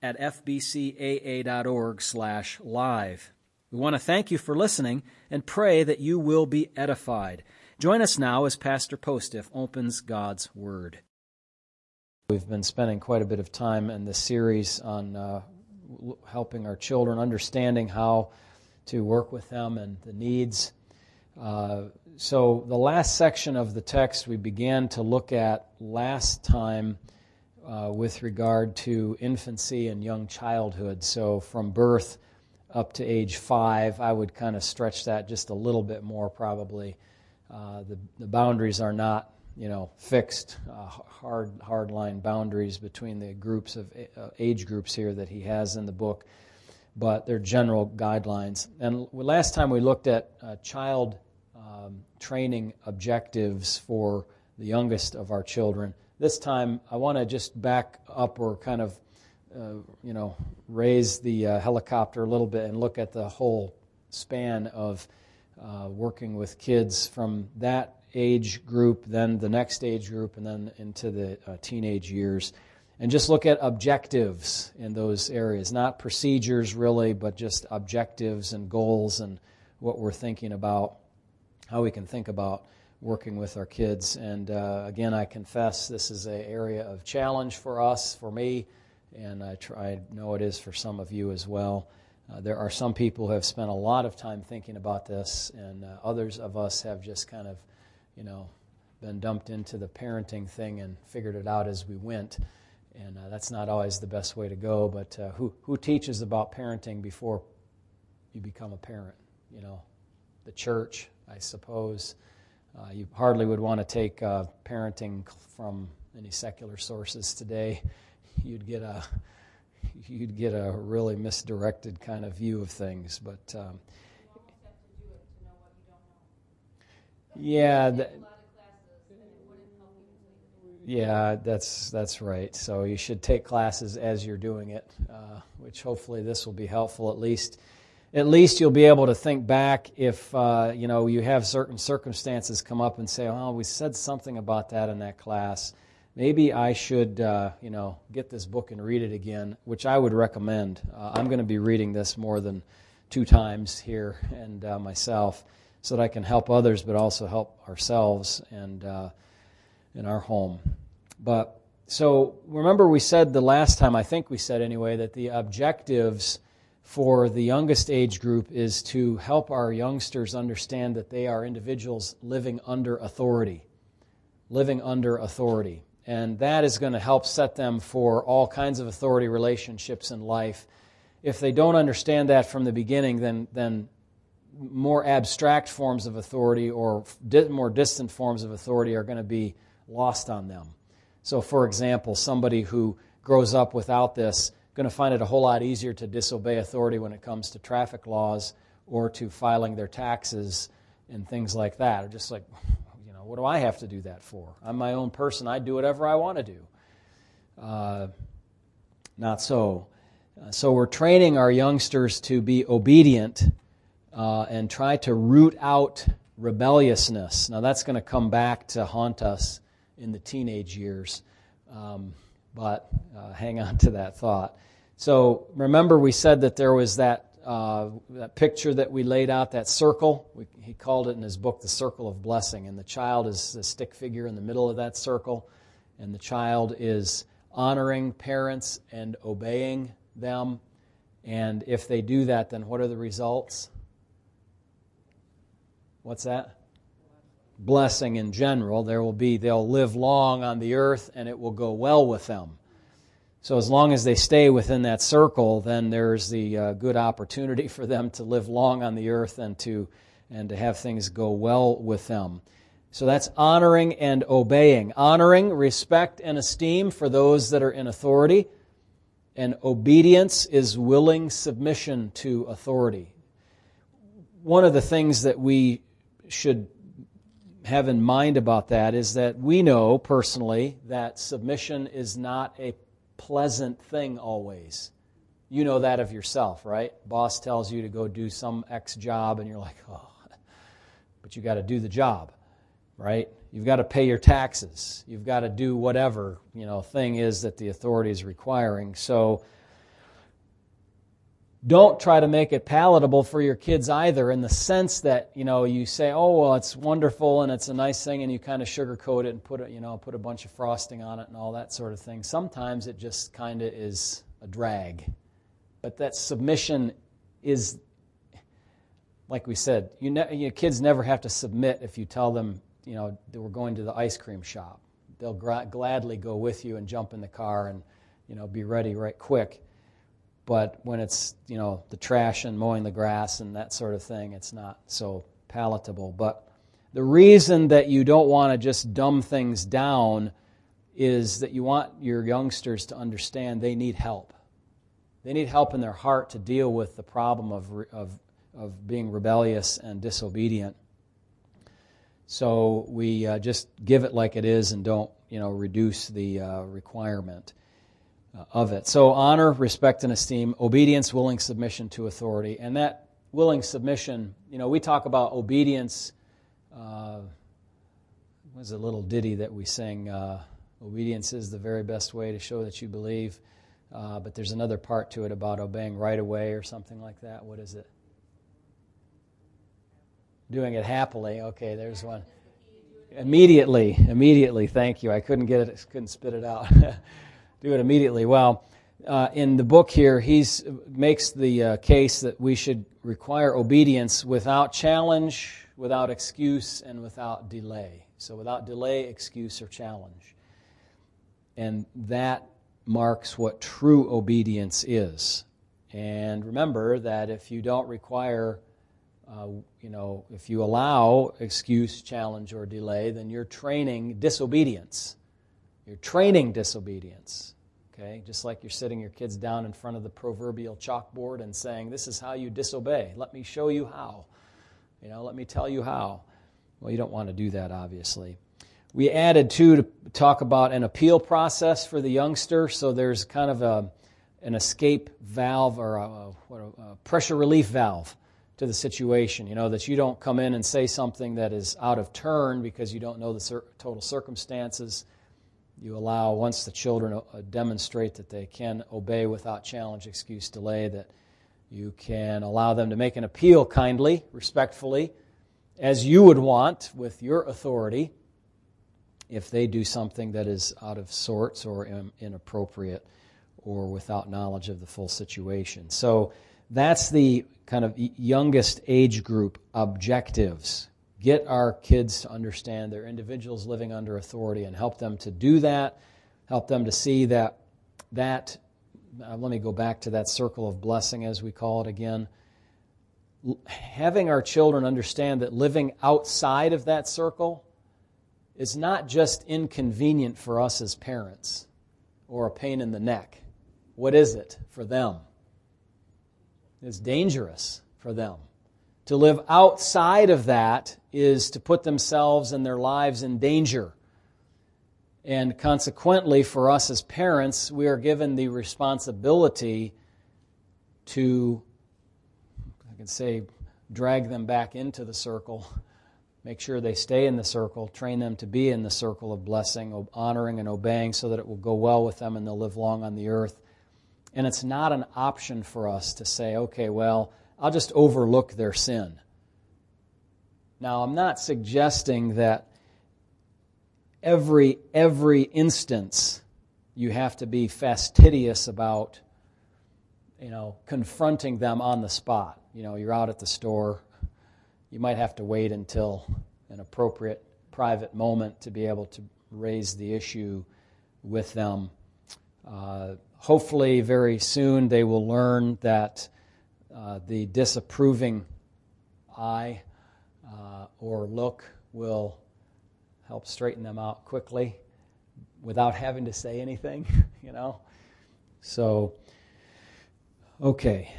at fbcaa.org/live. We want to thank you for listening and pray that you will be edified. Join us now as Pastor Postiff opens God's Word. We've been spending quite a bit of time in this series on helping our children, understanding how to work with them and the needs. So the last section of the text we began to look at last time with regard to infancy and young childhood. So from birth up to age 5, I would kind of stretch that just a little bit more probably. The boundaries are not, fixed, hard line boundaries between the groups of age groups here that he has in the book, but they're general guidelines. And last time we looked at child training objectives for the youngest of our children. This time, I want to just back up or kind of, raise the helicopter a little bit and look at the whole span of working with kids from that age group, then the next age group, and then into the teenage years. And just look at objectives in those areas, not procedures really, but just objectives and goals and what we're thinking about, how we can think about working with our kids. And again, I confess this is an area of challenge for us, for me, and I know it is for some of you as well. There are some people who have spent a lot of time thinking about this, and others of us have just kind of, been dumped into the parenting thing and figured it out as we went. And that's not always the best way to go, but who teaches about parenting before you become a parent? The church, I suppose. You hardly would want to take parenting from any secular sources today. You'd get a really misdirected kind of view of things. But you almost have to do it to know what you don't know. Yeah, that's right. So you should take classes as you're doing it, which hopefully this will be helpful at least. At least you'll be able to think back if, you have certain circumstances come up and say, we said something about that in that class. Maybe I should, get this book and read it again, which I would recommend. I'm going to be reading this more than 2 times here and myself so that I can help others but also help ourselves and in our home. But so remember we said the last time, I think we said anyway, that the objectives for the youngest age group is to help our youngsters understand that they are individuals living under authority. And that is going to help set them for all kinds of authority relationships in life. If they don't understand that from the beginning, then more abstract forms of authority or more distant forms of authority are going to be lost on them. So, for example, somebody who grows up without this going to find it a whole lot easier to disobey authority when it comes to traffic laws or to filing their taxes and things like that. Or just like, what do I have to do that for? I'm my own person. I do whatever I want to do. Not so. So we're training our youngsters to be obedient and try to root out rebelliousness. Now that's going to come back to haunt us in the teenage years. But hang on to that thought. So remember we said that there was that picture that we laid out, that circle. He called it in his book the circle of blessing. And the child is the stick figure in the middle of that circle. And the child is honoring parents and obeying them. And if they do that, then what are the results? What's that? Blessing in general. They'll live long on the earth and it will go well with them. So as long as they stay within that circle, then there's the good opportunity for them to live long on the earth and to have things go well with them. So that's honoring and obeying. Honoring, respect and esteem for those that are in authority, And obedience is willing submission to authority. One of the things that we should have in mind about that is that we know personally that submission is not a pleasant thing always. You know that of yourself, right? Boss tells you to go do some X job and you're like, oh, but you got to do the job, right? You've got to pay your taxes. You've got to do whatever, thing is that the authority is requiring. So don't try to make it palatable for your kids either, in the sense that, you say, oh, well, it's wonderful and it's a nice thing, and you kind of sugarcoat it and put a bunch of frosting on it and all that sort of thing. Sometimes it just kind of is a drag. But that submission is, like we said, your kids never have to submit if you tell them, that we're going to the ice cream shop. They'll gladly go with you and jump in the car and, be ready right quick. But when it's, the trash and mowing the grass and that sort of thing, it's not so palatable. But the reason that you don't want to just dumb things down is that you want your youngsters to understand they need help. They need help in their heart to deal with the problem of being rebellious and disobedient. So we just give it like it is and don't, reduce the requirement of it. So honor, respect, and esteem, obedience, willing submission to authority. And that willing submission, we talk about obedience. What was a little ditty that we sang? Obedience is the very best way to show that you believe. But there's another part to it about obeying right away or something like that. What is it? Doing it happily. Okay, there's one. Immediately. Thank you. I couldn't get it. Couldn't spit it out. Do it immediately. Well, in the book here, he makes the case that we should require obedience without challenge, without excuse, and without delay. So without delay, excuse, or challenge. And that marks what true obedience is. And remember that if you don't require if you allow excuse, challenge, or delay, then you're training disobedience. Okay? Just like you're sitting your kids down in front of the proverbial chalkboard and saying, this is how you disobey. Let me show you how. Let me tell you how. Well, you don't want to do that, obviously. We added, too, to talk about an appeal process for the youngster. So there's kind of an escape valve or a pressure relief valve to the situation, that you don't come in and say something that is out of turn because you don't know the total circumstances. You allow, once the children demonstrate that they can obey without challenge, excuse, delay, that you can allow them to make an appeal kindly, respectfully, as you would want with your authority if they do something that is out of sorts or inappropriate or without knowledge of the full situation. So that's the kind of youngest age group objectives. Get our kids to understand they're individuals living under authority and help them to do that, help them to see that let me go back to that circle of blessing, as we call it again. Having our children understand that living outside of that circle is not just inconvenient for us as parents or a pain in the neck. What is it for them? It's dangerous for them. To live outside of that is to put themselves and their lives in danger. And consequently, for us as parents, we are given the responsibility to, drag them back into the circle, make sure they stay in the circle, train them to be in the circle of blessing, honoring and obeying, so that it will go well with them and they'll live long on the earth. And it's not an option for us to say, okay, well, I'll just overlook their sin. Now, I'm not suggesting that every instance you have to be fastidious about, confronting them on the spot. You're out at the store. You might have to wait until an appropriate private moment to be able to raise the issue with them. Hopefully, very soon they will learn that the disapproving eye or look will help straighten them out quickly without having to say anything. So, okay.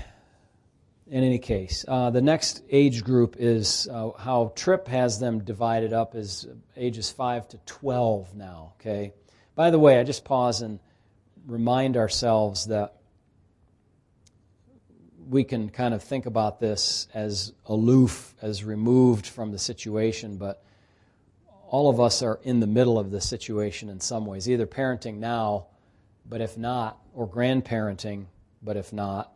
In any case, the next age group is how Tripp has them divided up is ages 5 to 12 now, okay? By the way, I just pause and remind ourselves that we can kind of think about this as aloof, as removed from the situation, but all of us are in the middle of the situation in some ways, either parenting now, but if not, or grandparenting, but if not.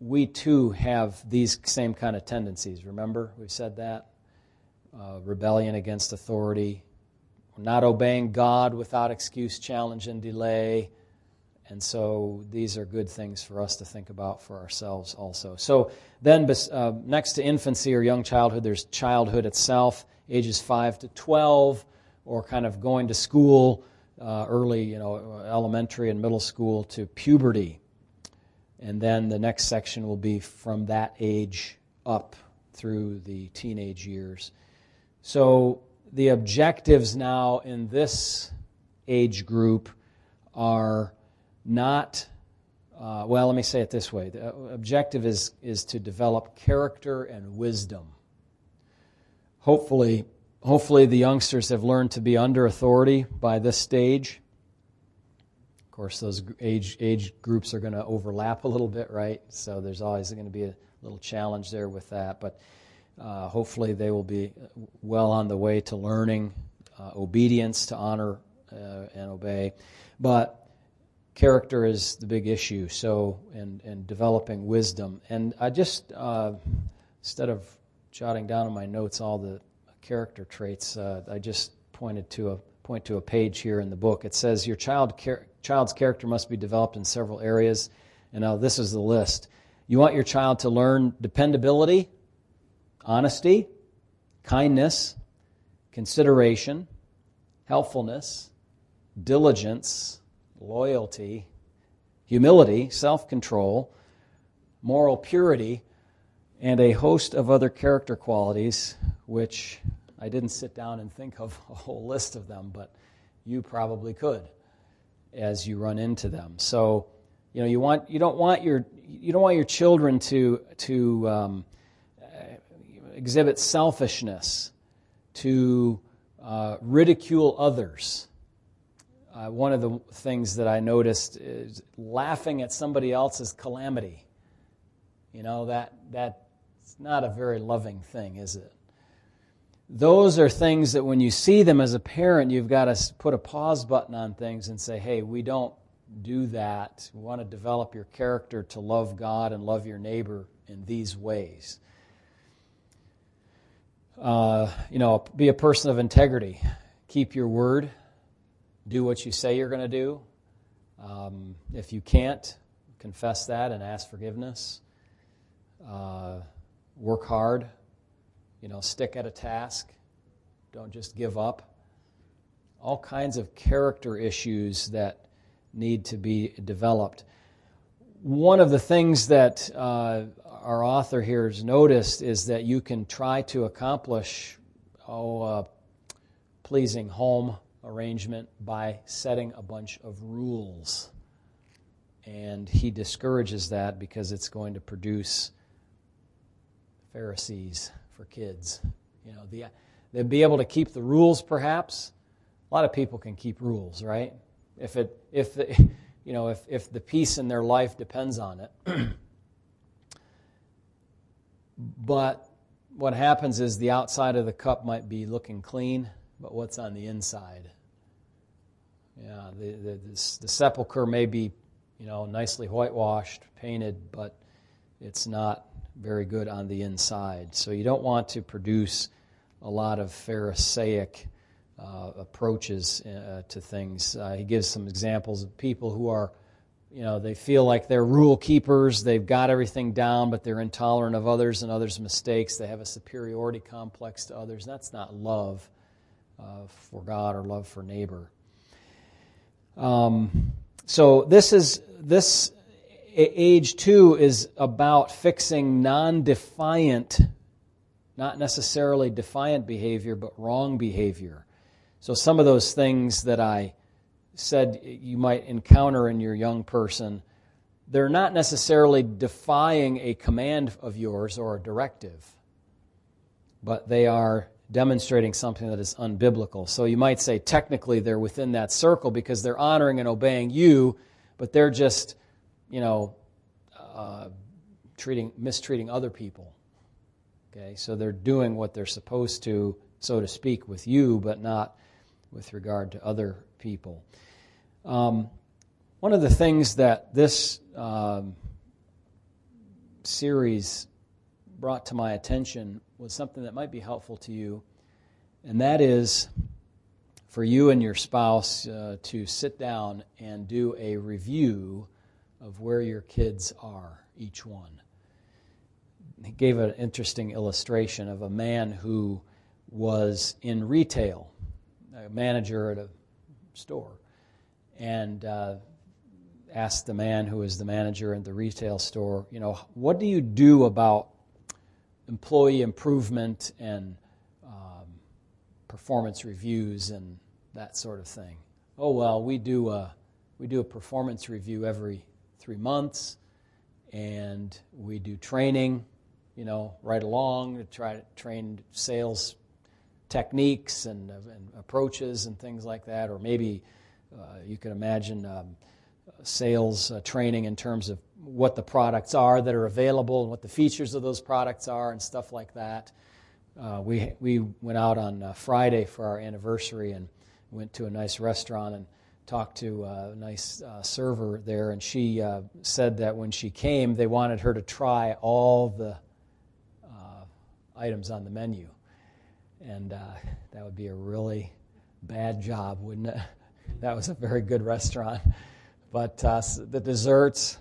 We too have these same kind of tendencies. Remember, we said that? Rebellion against authority, not obeying God without excuse, challenge, and delay. And so these are good things for us to think about for ourselves also. So then next to infancy or young childhood, there's childhood itself, ages 5 to 12, or kind of going to school, early, elementary and middle school to puberty. And then the next section will be from that age up through the teenage years. So the objectives now in this age group are not, well, let me say it this way. The objective is to develop character and wisdom. Hopefully the youngsters have learned to be under authority by this stage. Of course, those age groups are going to overlap a little bit, right? So there's always going to be a little challenge there with that. But hopefully they will be well on the way to learning obedience, to honor and obey. But character is the big issue, so and developing wisdom. And I just, instead of jotting down in my notes all the character traits, I just point to a page here in the book. It says your child's character must be developed in several areas. And now this is the list. You want your child to learn dependability, honesty, kindness, consideration, helpfulness, diligence, loyalty, humility, self-control, moral purity, and a host of other character qualities, which I didn't sit down and think of a whole list of them, but you probably could as you run into them. So, you don't want your children to exhibit selfishness, to ridicule others. One of the things that I noticed is laughing at somebody else's calamity. That's not a very loving thing, is it? Those are things that when you see them as a parent, you've got to put a pause button on things and say, hey, we don't do that. We want to develop your character to love God and love your neighbor in these ways. Be a person of integrity. Keep your word. Do what you say you're going to do. If you can't, confess that and ask forgiveness. Work hard. Stick at a task. Don't just give up. All kinds of character issues that need to be developed. One of the things that our author here has noticed is that you can try to accomplish a pleasing home arrangement by setting a bunch of rules. And he discourages that because it's going to produce Pharisees. For kids, they'd be able to keep the rules. Perhaps a lot of people can keep rules, right? If the peace in their life depends on it. But what happens is the outside of the cup might be looking clean, but what's on the inside? Yeah, the sepulcher may be, nicely whitewashed, painted, but it's not very good on the inside. So you don't want to produce a lot of Pharisaic approaches to things. He gives some examples of people who are, they feel like they're rule keepers, they've got everything down, but they're intolerant of others and others' mistakes. They have a superiority complex to others. That's not love for God or love for neighbor. So this Age 2 is about fixing non-defiant, not necessarily defiant behavior, but wrong behavior. So some of those things that I said you might encounter in your young person, they're not necessarily defying a command of yours or a directive, but they are demonstrating something that is unbiblical. So you might say technically they're within that circle because they're honoring and obeying you, but they're just, mistreating other people. Okay, so they're doing what they're supposed to, so to speak, with you, but not with regard to other people. One of the things that this series brought to my attention was something that might be helpful to you, and that is for you and your spouse to sit down and do a review of where your kids are, each one. He gave an interesting illustration of a man who was in retail, a manager at a store, and asked the man who was the manager at the retail store, what do you do about employee improvement and performance reviews and that sort of thing? Oh, well, we do a performance review every 3 months, and we do training, right along to try to train sales techniques and approaches and things like that, or maybe you can imagine sales training in terms of what the products are that are available and what the features of those products are and stuff like that. We went out on Friday for our anniversary and went to a nice restaurant and talked to a nice server there, and she said that when she came, they wanted her to try all the items on the menu. And that would be a really bad job, wouldn't it? That was a very good restaurant. But the desserts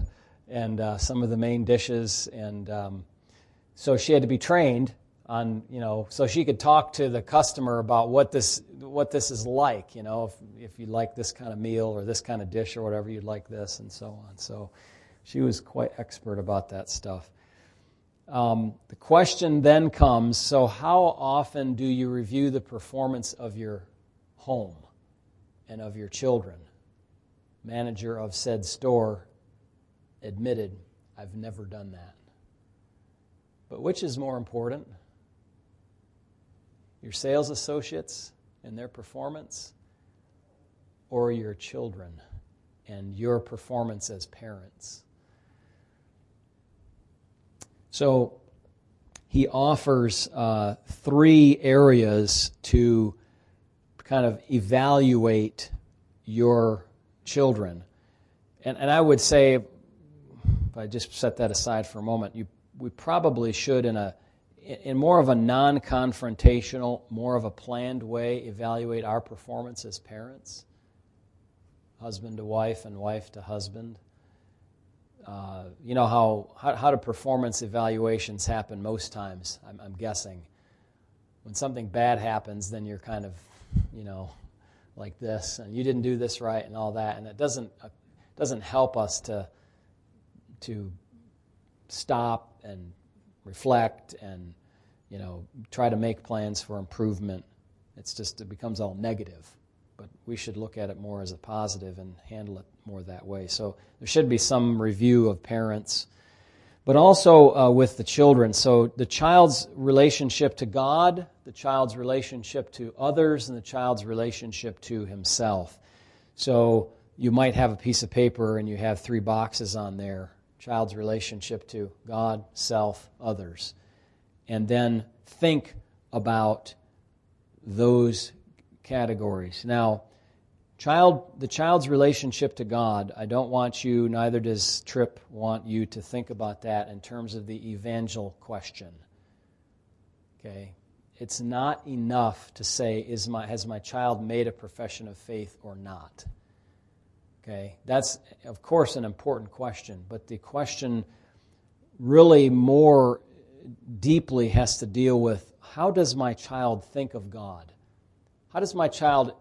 and some of the main dishes, and so she had to be trained on, so she could talk to the customer about what this is like, if you like this kind of meal or this kind of dish or whatever, you'd like this, and so on. So she was quite expert about that stuff. The question then comes, so how often do you review the performance of your home and of your children? Manager of said store admitted, I've never done that. But which is more important? Your sales associates and their performance, or your children and your performance as parents? So he offers 3 areas to kind of evaluate your children. And I would say, if I just set that aside for a moment, we probably should in more of a non-confrontational, more of a planned way, evaluate our performance as parents, husband to wife and wife to husband. You know how do performance evaluations happen most times? I'm guessing when something bad happens, then you're kind of, like this, and you didn't do this right, and all that, and it doesn't help us to stop and reflect and try to make plans for improvement. It becomes all negative, but we should look at it more as a positive and handle it more that way. So there should be some review of parents, but also with the children. So the child's relationship to God, the child's relationship to others, and the child's relationship to himself. So you might have a piece of paper and you have 3 boxes on there. Child's relationship to God, self, others. And then think about those categories. Now, the child's relationship to God, I don't want you, neither does Tripp want you to think about that in terms of the evangel question. Okay? It's not enough to say, has my child made a profession of faith or not? Okay? That's, of course, an important question, but the question really more deeply has to deal with, how does my child think of God? How does my child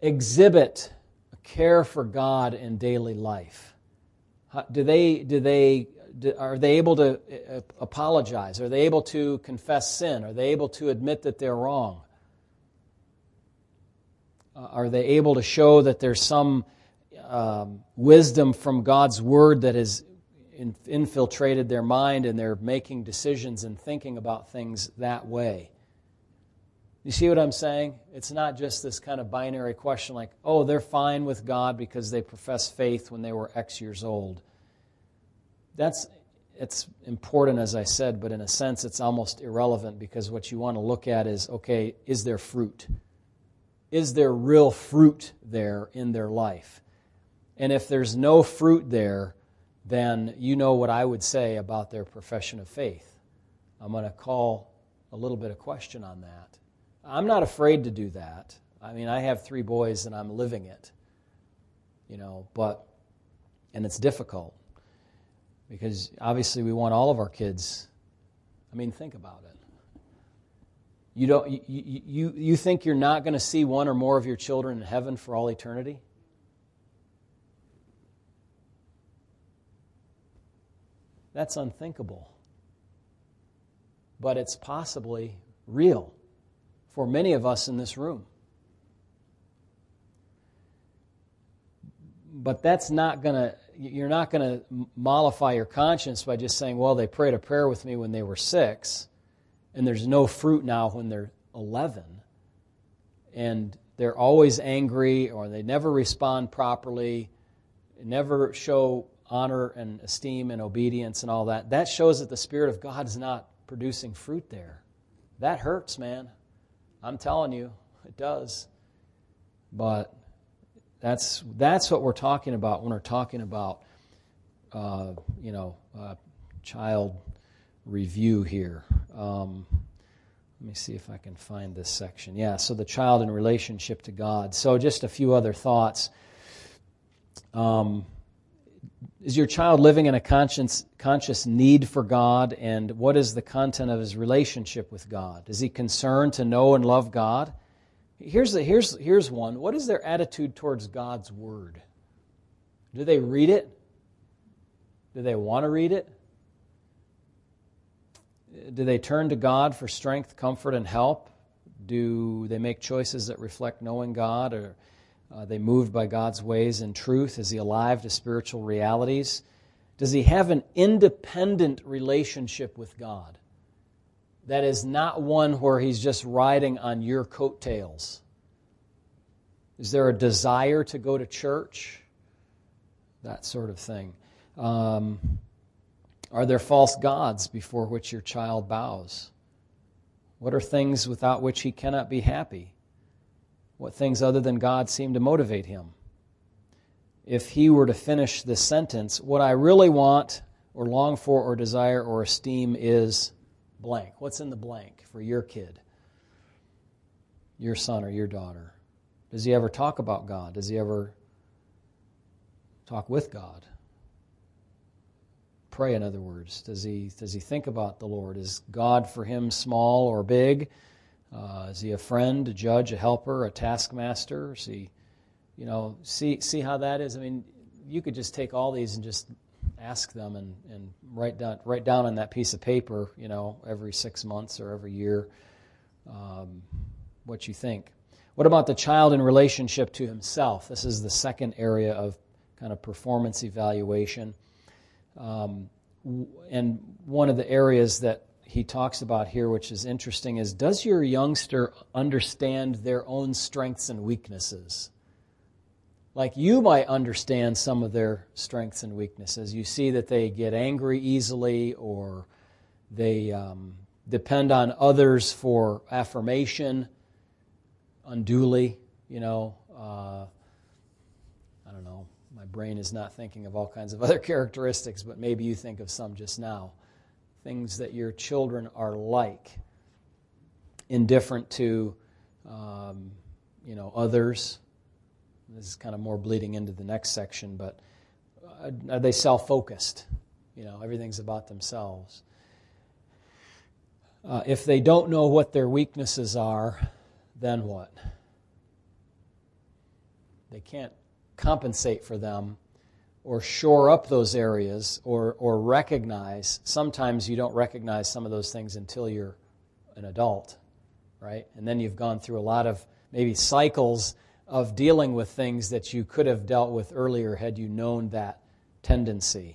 exhibit a care for God in daily life? Are they able to apologize? Are they able to confess sin? Are they able to admit that they're wrong? Are they able to show that there's some wisdom from God's Word that has infiltrated their mind and they're making decisions and thinking about things that way? You see what I'm saying? It's not just this kind of binary question like, oh, they're fine with God because they professed faith when they were X years old. It's important, as I said, but in a sense it's almost irrelevant, because what you want to look at is, okay, is there fruit? Is there real fruit there in their life? And if there's no fruit there, then you know what I would say about their profession of faith. I'm going to call a little bit of question on that. I'm not afraid to do that. I mean, I have three boys and I'm living it, and it's difficult because obviously we want all of our kids. I mean, think about it. You think you're not going to see one or more of your children in heaven for all eternity? That's unthinkable. But it's possibly real for many of us in this room. But you're not going to mollify your conscience by just saying, well, they prayed a prayer with me when they were 6, and there's no fruit now when they're 11, and they're always angry, or they never respond properly, never show honor and esteem and obedience and all that. That shows that the Spirit of God is not producing fruit there. That hurts, man. I'm telling you, it does. But that's what we're talking about when we're talking about, child review here. Let me see if I can find this section. Yeah, so the child in relationship to God. So just a few other thoughts. Is your child living in a conscious need for God, and what is the content of his relationship with God? Is he concerned to know and love God? Here's one. What is their attitude towards God's Word? Do they read it? Do they want to read it? Do they turn to God for strength, comfort, and help? Do they make choices that reflect knowing God, or are they moved by God's ways and truth? Is he alive to spiritual realities? Does he have an independent relationship with God that is not one where he's just riding on your coattails? Is there a desire to go to church? That sort of thing. Are there false gods before which your child bows? What are things without which he cannot be happy? What things other than God seem to motivate him? If he were to finish this sentence, what I really want or long for or desire or esteem is blank. What's in the blank for your kid, your son or your daughter? Does he ever talk about God? Does he ever talk with God? Pray, in other words. Does he think about the Lord? Is God for him small or big? Is he a friend, a judge, a helper, a taskmaster? See how that is. I mean, you could just take all these and just ask them and write down on that piece of paper, every 6 months or every year, what you think. What about the child in relationship to himself? This is the second area of kind of performance evaluation. And one of the areas that he talks about here, which is interesting, is does your youngster understand their own strengths and weaknesses? Like, you might understand some of their strengths and weaknesses. You see that they get angry easily, or they depend on others for affirmation unduly, I don't know. My brain is not thinking of all kinds of other characteristics, but maybe you think of some just now. Things that your children are like, indifferent to, others. This is kind of more bleeding into the next section, but are they self-focused? Everything's about themselves. If they don't know what their weaknesses are, then what? They can't compensate for them or shore up those areas or recognize. Sometimes you don't recognize some of those things until you're an adult, right? And then you've gone through a lot of maybe cycles of dealing with things that you could have dealt with earlier had you known that tendency.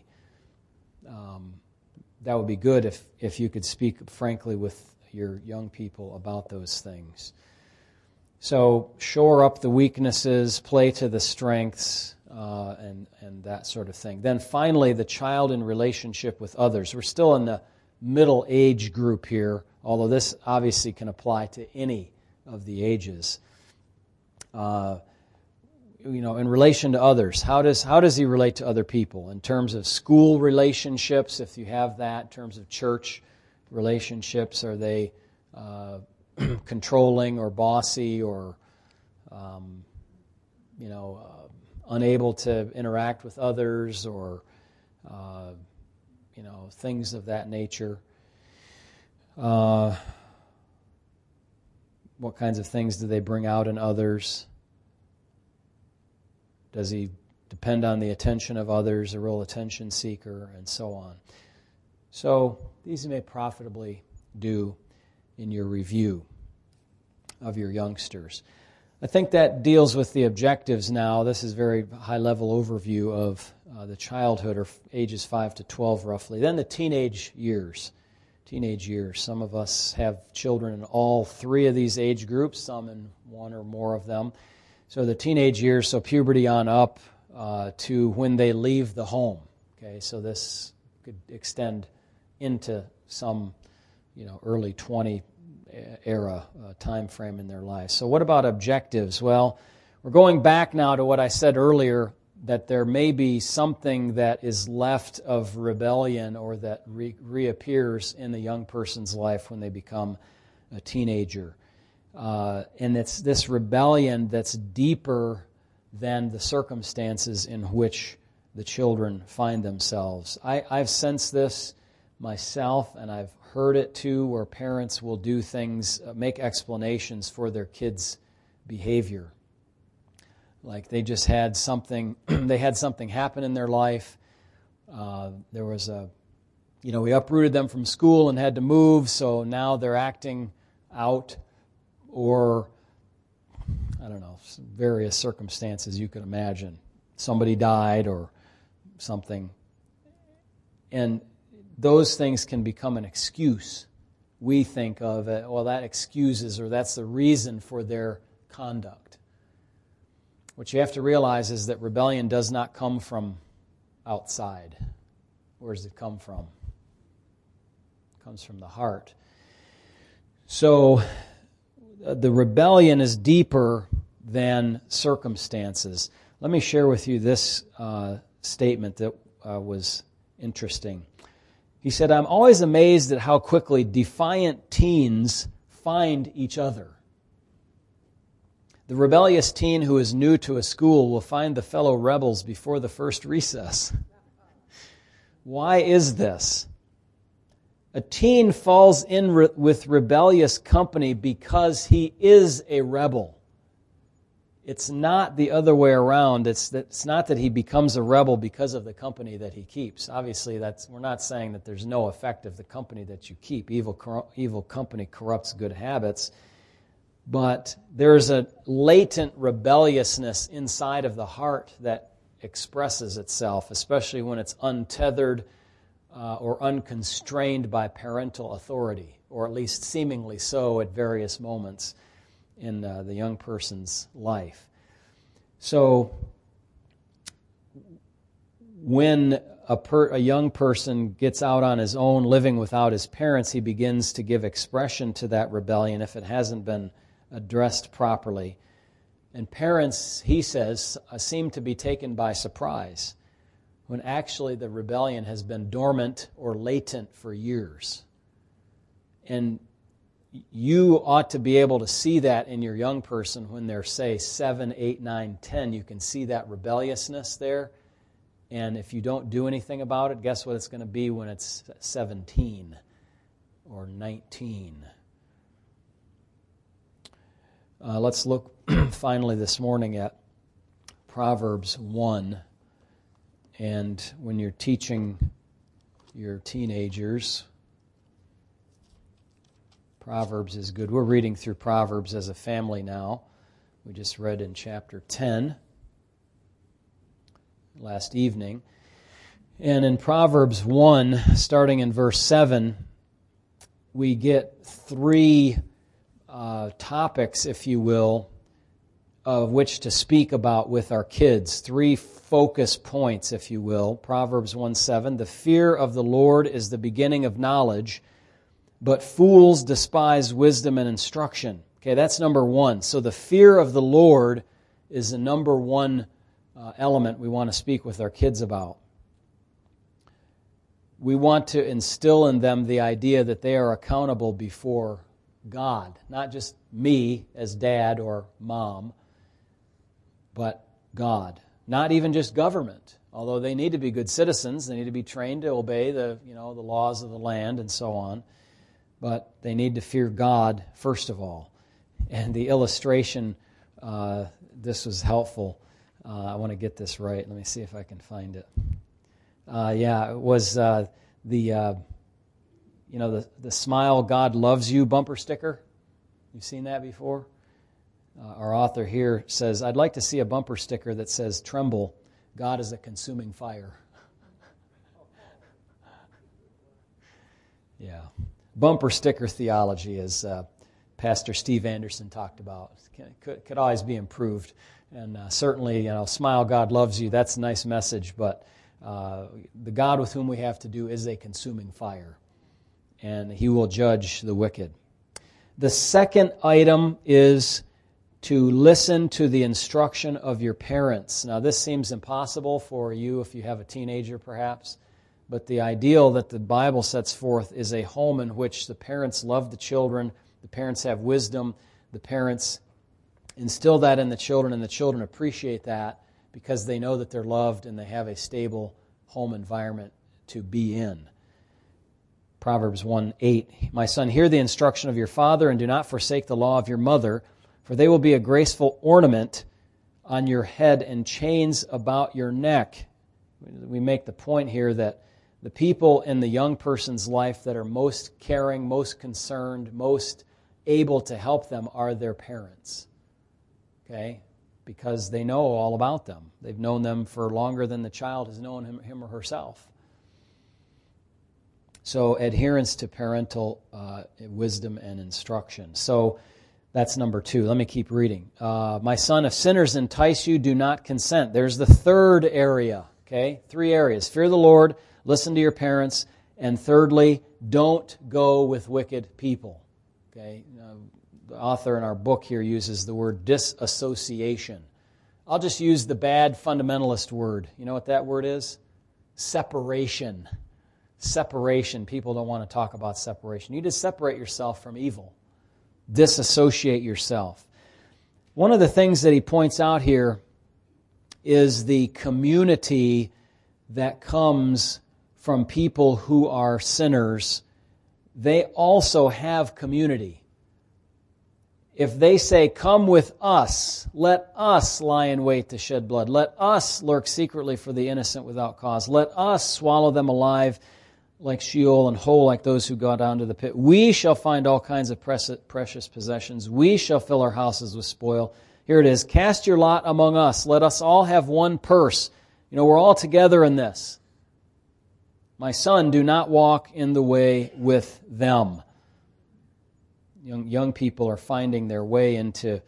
That would be good if you could speak frankly with your young people about those things. So shore up the weaknesses, play to the strengths, and that sort of thing. Then finally, the child in relationship with others. We're still in the middle age group here, although this obviously can apply to any of the ages. In relation to others, how does he relate to other people in terms of school relationships, if you have that, in terms of church relationships? Are they controlling or bossy or unable to interact with others or things of that nature? What kinds of things do they bring out in others? Does he depend on the attention of others, a real attention seeker, and so on? So these you may profitably do in your review of your youngsters. I think that deals with the objectives now. This is a very high-level overview of the childhood, or ages 5 to 12 roughly. Then the teenage years. Some of us have children in all three of these age groups, some in one or more of them. So the teenage years, so puberty on up to when they leave the home. Okay, so this could extend into some, early 20 era time frame in their lives. So what about objectives? Well, we're going back now to what I said earlier, that there may be something that is left of rebellion or that reappears in the young person's life when they become a teenager. And it's this rebellion that's deeper than the circumstances in which the children find themselves. I've sensed this myself, and I've heard it too, where parents will do things, make explanations for their kids' behavior. Like they just had something, they had something happen in their life. There was we uprooted them from school and had to move, so now they're acting out, or, I don't know, various circumstances you can imagine. Somebody died or something. And those things can become an excuse. We think of it, well, that excuses, or that's the reason for their conduct. What you have to realize is that rebellion does not come from outside. Where does it come from? It comes from the heart. So the rebellion is deeper than circumstances. Let me share with you this statement that was interesting. He said, "I'm always amazed at how quickly defiant teens find each other. The rebellious teen who is new to a school will find the fellow rebels before the first recess." Why is this? A teen falls in with rebellious company because he is a rebel. It's not the other way around. It's not that he becomes a rebel because of the company that he keeps. Obviously, we're not saying that there's no effect of the company that you keep. Evil company corrupts good habits. But there's a latent rebelliousness inside of the heart that expresses itself, especially when it's untethered or unconstrained by parental authority, or at least seemingly so at various moments in the young person's life. So when a young person gets out on his own, living without his parents, he begins to give expression to that rebellion if it hasn't been addressed properly. And parents, he says, seem to be taken by surprise when actually the rebellion has been dormant or latent for years. And you ought to be able to see that in your young person when they're, say, 7, 8, 9, 10. You can see that rebelliousness there. And if you don't do anything about it, guess what it's going to be when it's 17 or 19. Let's look finally this morning at Proverbs 1. And when you're teaching your teenagers, Proverbs is good. We're reading through Proverbs as a family now. we just read in chapter 10 last evening. And in Proverbs 1, starting in verse 7, we get three topics, if you will, of which to speak about with our kids. Three focus points, if you will. Proverbs 1:7, the fear of the Lord is the beginning of knowledge, but fools despise wisdom and instruction. Okay, that's number one. So the fear of the Lord is the number one element we want to speak with our kids about. We want to instill in them the idea that they are accountable before God, not just me as dad or mom, but God. Not even just government, although they need to be good citizens. They need to be trained to obey the laws of the land and so on. But they need to fear God first of all. And the illustration, this was helpful. I want to get this right. Let me see if I can find it. It was the Smile God Loves You bumper sticker. You've seen that before? Our author here says, I'd like to see a bumper sticker that says, "Tremble, God is a consuming fire." Yeah. Bumper sticker theology, as Pastor Steve Anderson talked about, could always be improved. And certainly, Smile God Loves You, that's a nice message, but the God with whom we have to do is a consuming fire, and He will judge the wicked. The second item is to listen to the instruction of your parents. Now, this seems impossible for you if you have a teenager, perhaps, but the ideal that the Bible sets forth is a home in which the parents love the children, the parents have wisdom, the parents instill that in the children, and the children appreciate that because they know that they're loved and they have a stable home environment to be in. Proverbs 1:8, "My son, hear the instruction of your father and do not forsake the law of your mother, for they will be a graceful ornament on your head and chains about your neck." We make the point here that the people in the young person's life that are most caring, most concerned, most able to help them are their parents, okay? Because they know all about them. They've known them for longer than the child has known him or herself. So adherence to parental wisdom and instruction. So that's number two. Let me keep reading. "My son, if sinners entice you, do not consent." There's the third area, okay? Three areas. Fear the Lord, listen to your parents, and thirdly, don't go with wicked people, okay? The author in our book here uses the word disassociation. I'll just use the bad fundamentalist word. You know what that word is? Separation. Separation. People don't want to talk about separation. You just separate yourself from evil. Disassociate yourself. One of the things that he points out here is the community that comes from people who are sinners. They also have community. If they say, "Come with us, let us lie in wait to shed blood, let us lurk secretly for the innocent without cause, let us swallow them alive like Sheol and whole like those who go down to the pit, we shall find all kinds of precious possessions, we shall fill our houses with spoil." Here it is, "Cast your lot among us, let us all have one purse." We're all together in this. "My son, do not walk in the way with them." Young people are finding their way into,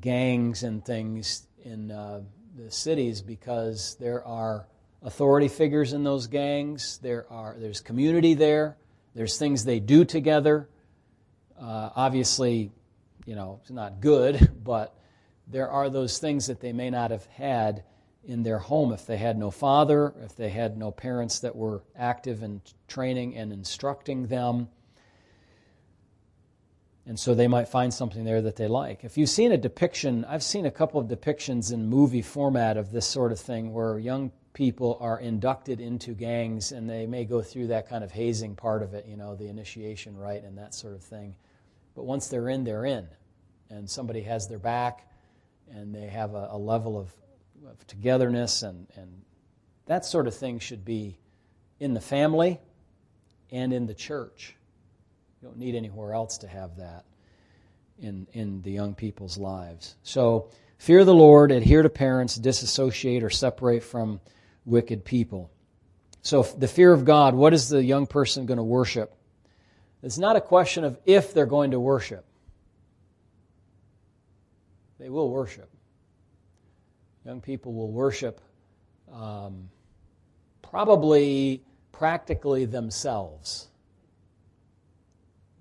gangs and things in the cities because there are authority figures in those gangs. There's community there. There's things they do together. Obviously, it's not good, but there are those things that they may not have had in their home if they had no father, if they had no parents that were active in training and instructing them. And so they might find something there that they like. If you've seen a depiction, I've seen a couple of depictions in movie format of this sort of thing where young people are inducted into gangs and they may go through that kind of hazing part of it, the initiation rite and that sort of thing. But once they're in, they're in. And somebody has their back and they have a level of togetherness. And that sort of thing should be in the family and in the church. You don't need anywhere else to have that. in the young people's lives. So fear the Lord, adhere to parents, disassociate or separate from wicked people. So the fear of God, what is the young person going to worship? It's not a question of if they're going to worship. They will worship. Young people will worship probably practically themselves.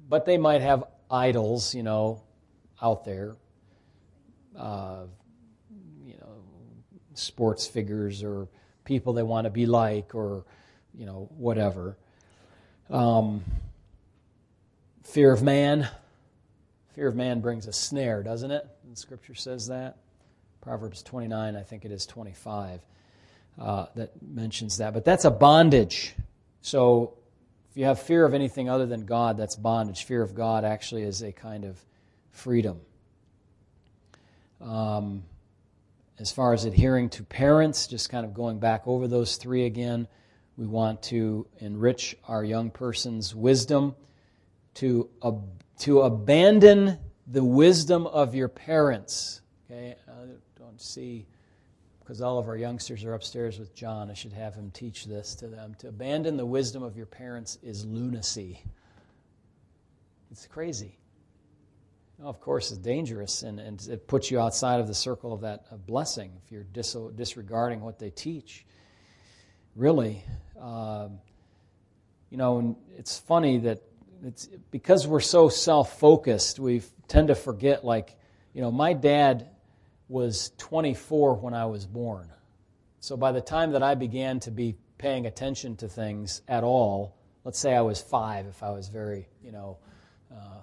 But they might have idols, you know, out there, you know, sports figures or people they want to be like, or, you know, whatever. Fear of man. Fear of man brings a snare, doesn't it? And Scripture says that. Proverbs 29, I think it is 25, that mentions that. But that's a bondage. So if you have fear of anything other than God, that's bondage. Fear of God actually is a kind of freedom. As far as adhering to parents, just kind of going back over those three again, we want to enrich our young person's wisdom. To abandon the wisdom of your parents. Okay, I don't see, because all of our youngsters are upstairs with John, I should have him teach this to them. To abandon the wisdom of your parents is lunacy. It's crazy. Now, of course, it's dangerous, and it puts you outside of the circle of that of blessing if you're disregarding what they teach. Really, you know, and it's funny that it's because we're so self-focused, we tend to forget, like, you know, my dad was 24 when I was born. So by the time that I began to be paying attention to things at all, let's say I was 5 if I was very, you know,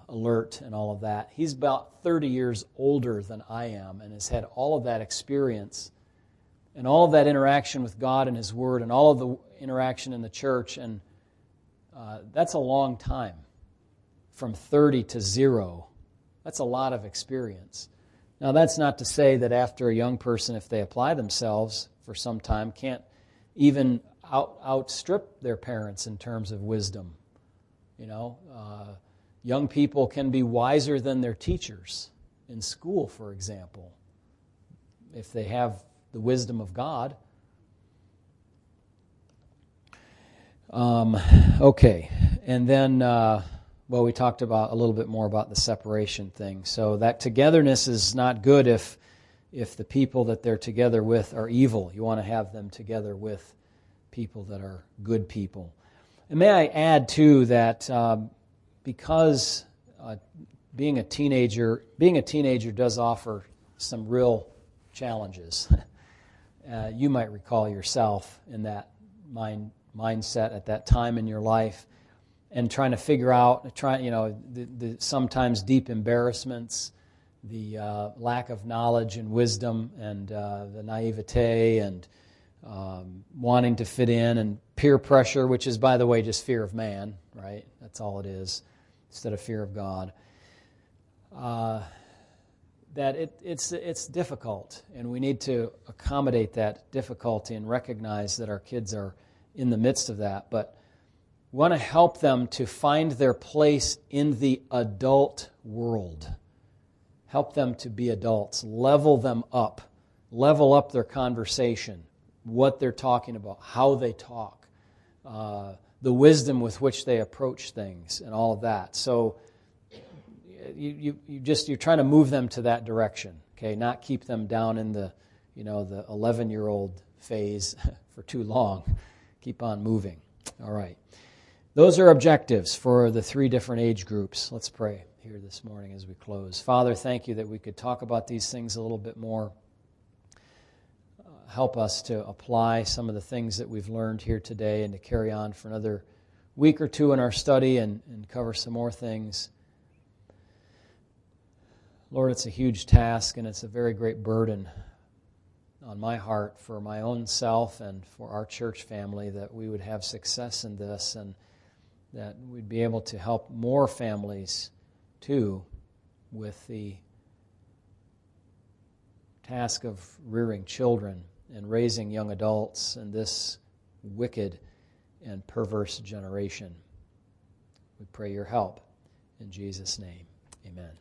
alert and all of that. He's about 30 years older than I am and has had all of that experience and all of that interaction with God and His Word and all of the interaction in the church, and that's a long time. From 30 to 0, that's a lot of experience. Now, that's not to say that after a young person, if they apply themselves for some time, can't even outstrip their parents in terms of wisdom. You know, young people can be wiser than their teachers in school, for example, if they have the wisdom of God. Okay, and then, well, we talked about a little bit more about the separation thing. So that togetherness is not good if the people that they're together with are evil. You want to have them together with people that are good people. And may I add, too, that because being a teenager does offer some real challenges. You might recall yourself in that mindset at that time in your life, and trying to figure out, the sometimes deep embarrassments, the lack of knowledge and wisdom, and the naivete, and wanting to fit in, and peer pressure, which is, by the way, just fear of man, right? That's all it is, instead of fear of God. That it's difficult, and we need to accommodate that difficulty and recognize that our kids are in the midst of that, but we want to help them to find their place in the adult world. Help them to be adults. Level them up. Level up their conversation, what they're talking about, how they talk, the wisdom with which they approach things, and all of that. So you're trying to move them to that direction, okay? Not keep them down in the 11-year-old phase for too long. Keep on moving. All right. Those are objectives for the three different age groups. Let's pray here this morning as we close. Father, thank you that we could talk about these things a little bit more. Help us to apply some of the things that we've learned here today and to carry on for another week or two in our study and cover some more things. Lord, it's a huge task and it's a very great burden on my heart for my own self and for our church family, that we would have success in this and that we'd be able to help more families, too, with the task of rearing children and raising young adults in this wicked and perverse generation. We pray your help. In Jesus' name, amen.